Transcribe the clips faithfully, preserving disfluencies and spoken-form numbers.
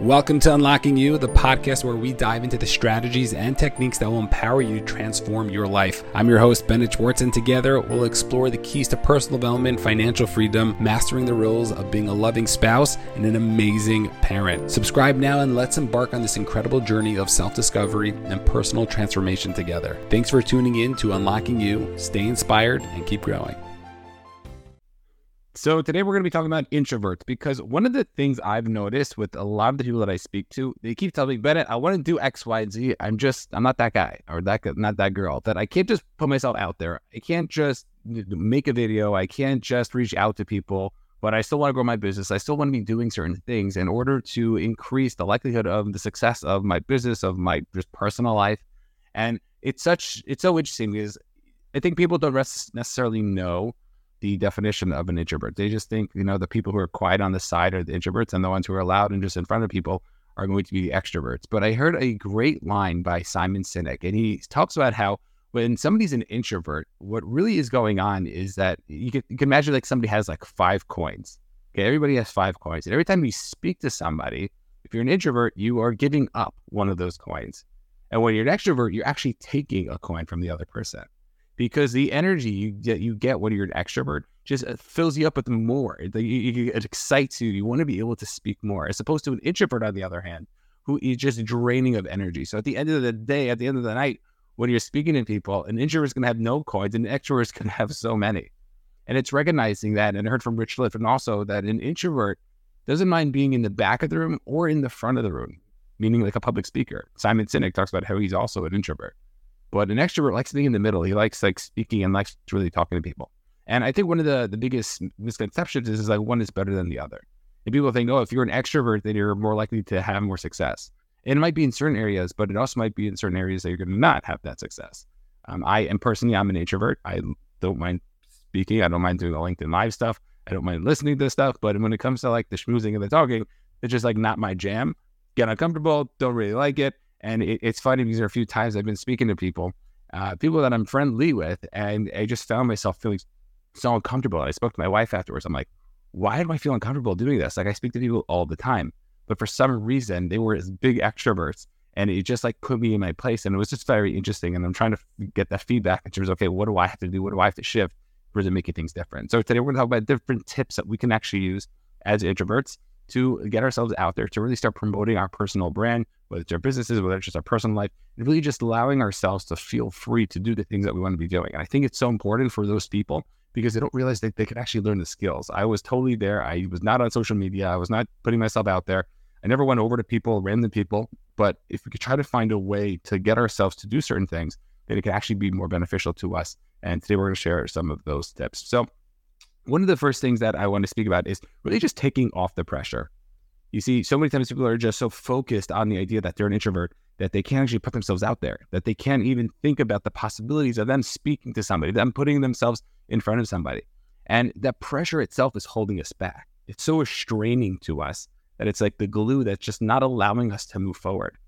Welcome to Unlocking You, the podcast where we dive into the strategies and techniques that will empower you to transform your life. I'm your host, Bennett Schwartz, and together we'll explore the keys to personal development, financial freedom, mastering the roles of being a loving spouse, and an amazing parent. Subscribe now and let's embark on this incredible journey of self-discovery and personal transformation together. Thanks for tuning in to Unlocking You. Stay inspired and keep growing. So today we're going to be talking about introverts, because one of the things I've noticed with a lot of the people that I speak to, they keep telling me, Bennett, I want to do X, Y, and Z. I'm just, I'm not that guy or that not that girl, that I can't just put myself out there. I can't just make a video. I can't just reach out to people, but I still want to grow my business. I still want to be doing certain things in order to increase the likelihood of the success of my business, of my just personal life. And it's such, it's so interesting because I think people don't necessarily know the definition of an introvert. They just think, you know, the people who are quiet on the side are the introverts, and the ones who are loud and just in front of people are going to be extroverts. But I heard a great line by Simon Sinek, and he talks about how when somebody's an introvert, what really is going on is that you can, you can imagine like somebody has like five coins. Okay, everybody has five coins. And every time you speak to somebody, if you're an introvert, you are giving up one of those coins. And when you're an extrovert, you're actually taking a coin from the other person. Because the energy you get, you get when you're an extrovert just fills you up with more. It excites you. You want to be able to speak more, as opposed to an introvert, on the other hand, who is just draining of energy. So at the end of the day, at the end of the night, when you're speaking to people, an introvert is going to have no coins and an extrovert is going to have so many. And it's recognizing that. And I heard from Rich Liff, and also that an introvert doesn't mind being in the back of the room or in the front of the room, meaning like a public speaker. Simon Sinek talks about how he's also an introvert. But an extrovert likes being in the middle. He likes like speaking and likes really talking to people. And I think one of the, the biggest misconceptions is, is like one is better than the other. And people think, oh, if you're an extrovert, then you're more likely to have more success. And it might be in certain areas, but it also might be in certain areas that you're going to not have that success. Um, I am personally, I'm an introvert. I don't mind speaking. I don't mind doing the LinkedIn Live stuff. I don't mind listening to this stuff. But when it comes to like the schmoozing and the talking, it's just like not my jam. Get uncomfortable. Don't really like it. And it, it's funny because there are a few times I've been speaking to people, uh, people that I'm friendly with, and I just found myself feeling so uncomfortable. And I spoke to my wife afterwards. I'm like, why do I feel uncomfortable doing this? Like I speak to people all the time, but for some reason they were as big extroverts, and it just like put me in my place. And it was just very interesting. And I'm trying to get that feedback in terms of, okay, what do I have to do? What do I have to shift for making things different? So today we're going to talk about different tips that we can actually use as introverts to get ourselves out there, to really start promoting our personal brand, whether it's our businesses, whether it's just our personal life, and really just allowing ourselves to feel free to do the things that we want to be doing. And I think it's so important for those people because they don't realize that they can actually learn the skills. I was totally there. I was not on social media. I was not putting myself out there. I never went over to people, random people. But if we could try to find a way to get ourselves to do certain things, then it could actually be more beneficial to us. And today we're going to share some of those tips. So one of the first things that I want to speak about is really just taking off the pressure. You see, so many times people are just so focused on the idea that they're an introvert that they can't actually put themselves out there, that they can't even think about the possibilities of them speaking to somebody, them putting themselves in front of somebody. And that pressure itself is holding us back. It's so restraining to us that it's like the glue that's just not allowing us to move forward.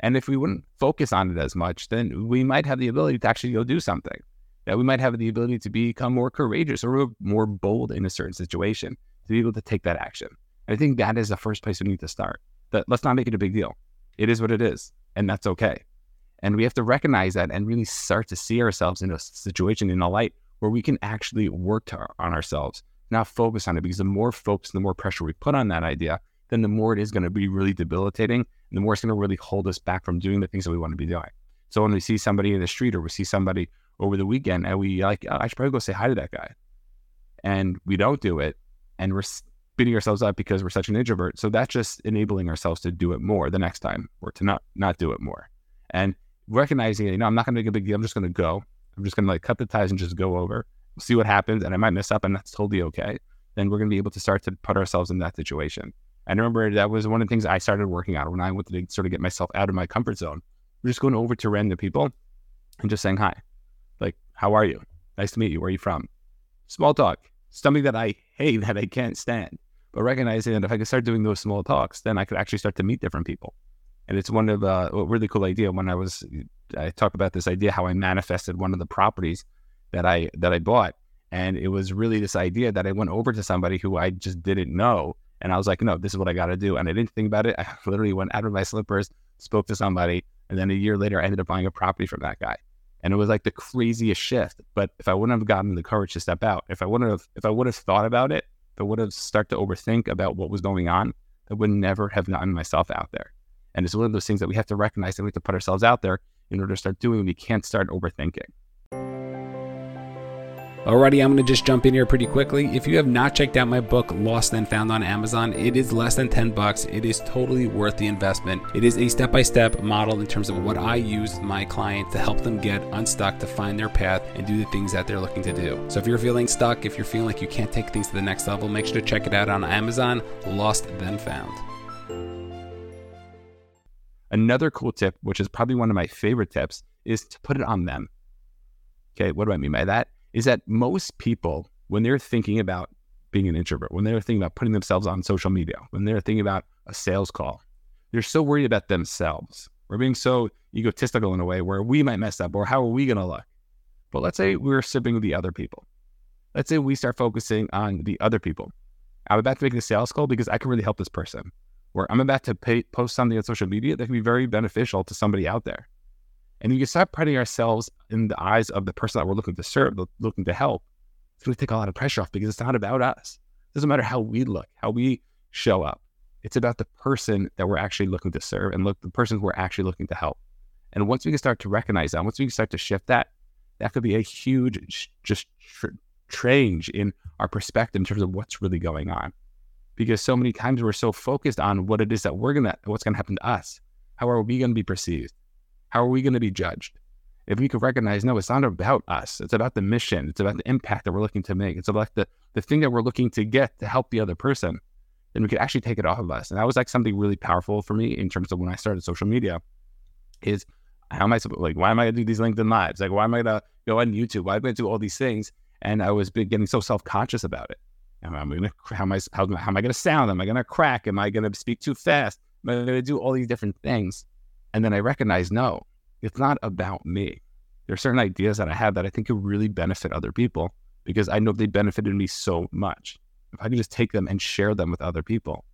And if we wouldn't focus on it as much, then we might have the ability to actually go do something. That we might have the ability to become more courageous or more bold in a certain situation, to be able to take that action. And I think that is the first place we need to start. That let's not make it a big deal. It is what it is, and that's okay. And we have to recognize that and really start to see ourselves in a situation, in a light where we can actually work to our, on ourselves, not focus on it. Because the more focus, the more pressure we put on that idea, then the more it is going to be really debilitating, and the more it's going to really hold us back from doing the things that we want to be doing. So when we see somebody in the street, or we see somebody over the weekend, and we like, oh, I should probably go say hi to that guy. And we don't do it. And we're beating ourselves up because we're such an introvert. So that's just enabling ourselves to do it more the next time, or to not not do it more. And recognizing, you know, I'm not going to make a big deal. I'm just going to go. I'm just going to like cut the ties and just go over, see what happens. And I might mess up, and that's totally okay. Then we're going to be able to start to put ourselves in that situation. And I remember that was one of the things I started working on when I went to sort of get myself out of my comfort zone. We're just going over to random people and just saying hi. Like, how are you? Nice to meet you. Where are you from? Small talk. Something that I hate, that I can't stand. But recognizing that if I could start doing those small talks, then I could actually start to meet different people. And it's one of uh, a really cool idea. When I was, I talk about this idea, how I manifested one of the properties that I that I bought. And it was really this idea that I went over to somebody who I just didn't know. And I was like, no, this is what I got to do. And I didn't think about it. I literally went out of my slippers, spoke to somebody. And then a year later, I ended up buying a property from that guy. And it was like the craziest shift. But if I wouldn't have gotten the courage to step out, if I wouldn't have, if I would have thought about it, if I would have started to overthink about what was going on, I would never have gotten myself out there. And it's one of those things that we have to recognize that we have to put ourselves out there in order to start doing. We can't start overthinking. Alrighty, I'm going to just jump in here pretty quickly. If you have not checked out my book, Lost Then Found on Amazon, it is less than ten bucks. It is totally worth the investment. It is a step-by-step model in terms of what I use with my clients to help them get unstuck, to find their path and do the things that they're looking to do. So if you're feeling stuck, if you're feeling like you can't take things to the next level, make sure to check it out on Amazon, Lost Then Found. Another cool tip, which is probably one of my favorite tips, is to put it on them. Okay, what do I mean by that? Is that most people, when they're thinking about being an introvert, when they're thinking about putting themselves on social media, when they're thinking about a sales call, they're so worried about themselves. We're being so egotistical in a way where we might mess up or how are we going to look? But let's say we're sipping with the other people. Let's say we start focusing on the other people. I'm about to make a sales call because I can really help this person. Or I'm about to pay, post something on social media that can be very beneficial to somebody out there. And if we can start putting ourselves in the eyes of the person that we're looking to serve, looking to help, it's going to take a lot of pressure off because it's not about us. It doesn't matter how we look, how we show up. It's about the person that we're actually looking to serve and look the person who we're actually looking to help. And once we can start to recognize that, once we can start to shift that, that could be a huge just tr- change in our perspective in terms of what's really going on. Because so many times we're so focused on what it is that we're going to, what's going to happen to us. How are we going to be perceived? How are we going to be judged? If we could recognize, no, it's not about us. It's about the mission. It's about the impact that we're looking to make. It's about the, the thing that we're looking to get to help the other person. Then we could actually take it off of us. And that was like something really powerful for me in terms of when I started social media is how am I supposed, like, why am I going to do these LinkedIn Lives? Like, why am I going to go on YouTube? Why am I going to do all these things? And I was getting so self-conscious about it. Am I going to, how am I, how, how am I going to sound? Am I going to crack? Am I going to speak too fast? Am I going to do all these different things? And then I recognize, no, it's not about me. There are certain ideas that I have that I think could really benefit other people because I know they benefited me so much. If I can just take them and share them with other people,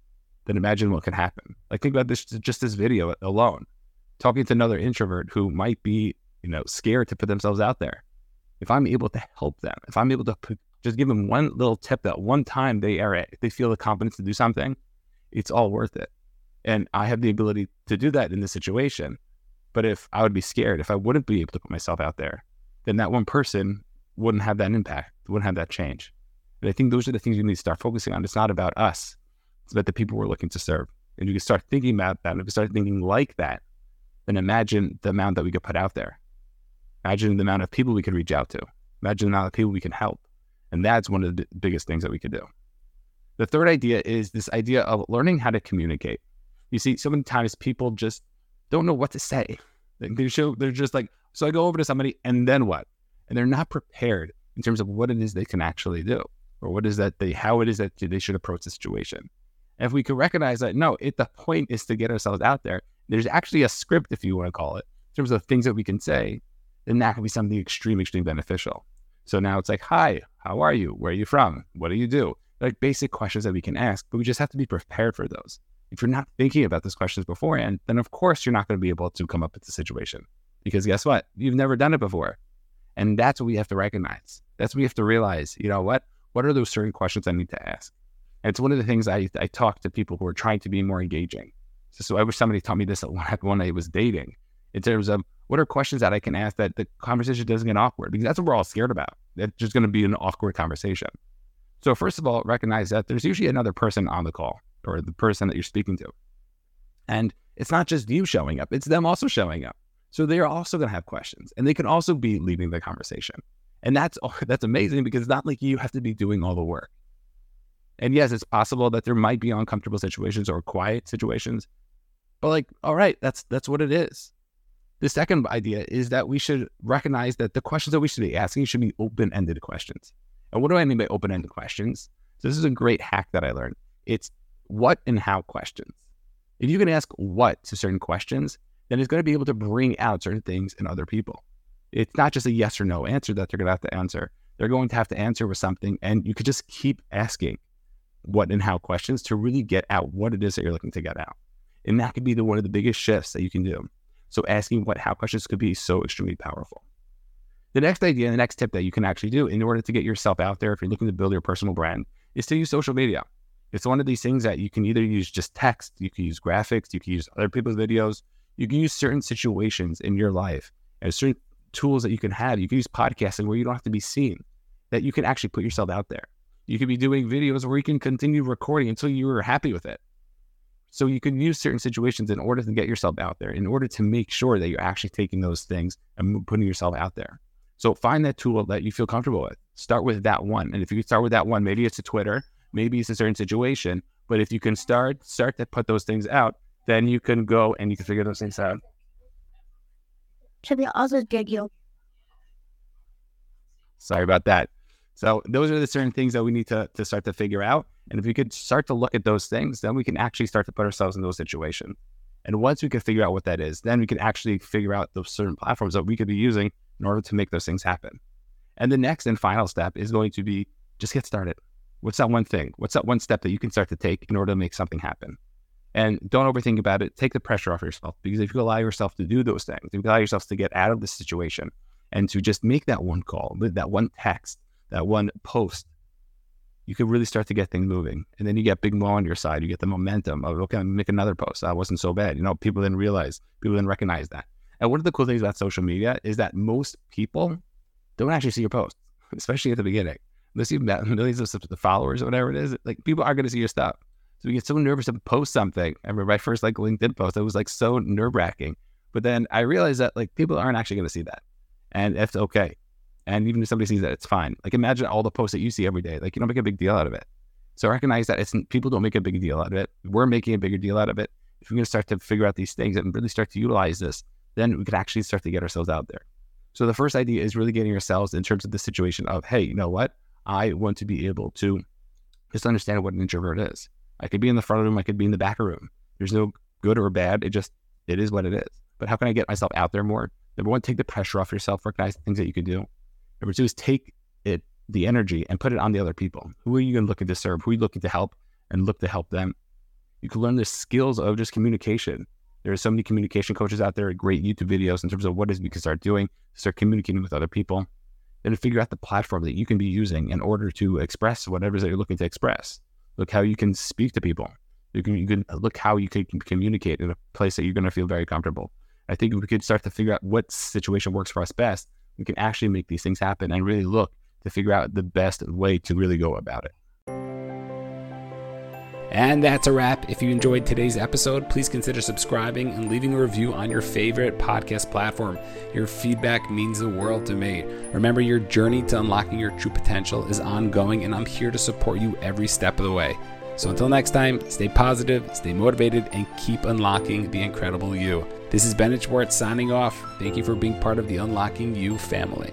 then imagine what could happen. Like think about this, just this video alone, talking to another introvert who might be, you know, scared to put themselves out there. If I'm able to help them, if I'm able to put, just give them one little tip that one time they are, if they feel the confidence to do something, it's all worth it. And I have the ability to do that in this situation. But if I would be scared, if I wouldn't be able to put myself out there, then that one person wouldn't have that impact, wouldn't have that change. And I think those are the things you need to start focusing on. It's not about us. It's about the people we're looking to serve. And you can start thinking about that. And if you start thinking like that, then imagine the amount that we could put out there. Imagine the amount of people we could reach out to. Imagine the amount of people we can help. And that's one of the biggest things that we could do. The third idea is this idea of learning how to communicate. You see, so many times people just don't know what to say. They show, they're just like, so I go over to somebody and then what? And they're not prepared in terms of what it is they can actually do or what is that they, how it is that they should approach the situation. And if we could recognize that, no, it, the point is to get ourselves out there. There's actually a script, if you want to call it, in terms of things that we can say, then that can be something extremely, extremely beneficial. So now it's like, hi, how are you? Where are you from? What do you do? Like basic questions that we can ask, but we just have to be prepared for those. If you're not thinking about those questions beforehand, then of course you're not going to be able to come up with the situation because guess what? You've never done it before. And that's what we have to recognize. That's what we have to realize, you know what? What are those certain questions I need to ask? And it's one of the things I, I talk to people who are trying to be more engaging. So, so I wish somebody taught me this when I was dating in terms of what are questions that I can ask that the conversation doesn't get awkward because that's what we're all scared about. That's just going to be an awkward conversation. So first of all, recognize that there's usually another person on the call or the person that you're speaking to. And it's not just you showing up, it's them also showing up. So they're also gonna have questions and they can also be leading the conversation. And that's that's amazing because it's not like you have to be doing all the work. And yes, it's possible that there might be uncomfortable situations or quiet situations, but like, all right, that's that's what it is. The second idea is that we should recognize that the questions that we should be asking should be open-ended questions. And what do I mean by open-ended questions? So this is a great hack that I learned. It's what and how questions. If you can ask what to certain questions, then it's going to be able to bring out certain things in other people. It's not just a yes or no answer that they're going to have to answer. They're going to have to answer with something, and you could just keep asking. what and how questions to really get out what it is that you're looking to get out. And that could be the one of the biggest shifts that you can do. So asking what how questions could be so extremely powerful. The next idea, the next tip that you can actually do in order to get yourself out there, if you're looking to build your personal brand, is to use social media. It's one of these things that you can either use just text, you can use graphics, you can use other people's videos, you can use certain situations in your life and certain tools that you can have. You can use podcasting where you don't have to be seen, that you can actually put yourself out there. You could be doing videos where you can continue recording until you are happy with it. So you can use certain situations in order to get yourself out there, in order to make sure that you're actually taking those things and putting yourself out there. So find that tool that you feel comfortable with. Start with that one. And if you can start with that one, maybe it's a Twitter, maybe it's a certain situation, but if you can start, start to put those things out, then you can go and you can figure those things out. Should we also get you? Sorry about that. So those are the certain things that we need to, to start to figure out. And if we could start to look at those things, then we can actually start to put ourselves in those situations. And once we can figure out what that is, then we can actually figure out those certain platforms that we could be using in order to make those things happen. And the next and final step is going to be just get started. What's that one thing? What's that one step that you can start to take in order to make something happen? And don't overthink about it. Take the pressure off yourself, because if you allow yourself to do those things, if you allow yourself to get out of the situation and to just make that one call, that one text, that one post, you can really start to get things moving. And then you get big mo on your side. You get the momentum of, okay, I'm gonna make another post. That wasn't so bad. You know, people didn't realize, people didn't recognize that. And one of the cool things about social media is that most people don't actually see your posts, especially at the beginning. Unless you've met millions of followers or whatever it is, like, people are gonna see your stuff. So we get so nervous to post something. I remember my first like LinkedIn post, it was like so nerve wracking. But then I realized that like people aren't actually gonna see that. And that's okay. And even if somebody sees that, it's fine. Like, imagine all the posts that you see every day. Like, you don't make a big deal out of it. So recognize that it's people don't make a big deal out of it. We're making a bigger deal out of it. If we're going to start to figure out these things and really start to utilize this, then we can actually start to get ourselves out there. So the first idea is really getting yourselves in terms of the situation of, hey, you know what? I want to be able to just understand what an introvert is. I could be in the front room. I could be in the back room. There's no good or bad. It just, it is what it is. But how can I get myself out there more? Number one, take the pressure off yourself. Recognize the things that you can do. Number two is take it, the energy, and put it on the other people. Who are you looking to serve? Who are you looking to help? And look to help them. You can learn the skills of just communication. There are so many communication coaches out there, great YouTube videos in terms of what it is we can start doing, start communicating with other people. Then to figure out the platform that you can be using in order to express whatever it is that you're looking to express. Look how you can speak to people. You can, you can look how you can communicate in a place that you're going to feel very comfortable. I think we could start to figure out what situation works for us best. We can actually make these things happen and really look to figure out the best way to really go about it. And that's a wrap. If you enjoyed today's episode, please consider subscribing and leaving a review on your favorite podcast platform. Your feedback means the world to me. Remember, your journey to unlocking your true potential is ongoing, and I'm here to support you every step of the way. So until next time, stay positive, stay motivated, and keep unlocking the incredible you. This is Bennett Schwartz signing off. Thank you for being part of the Unlocking You family.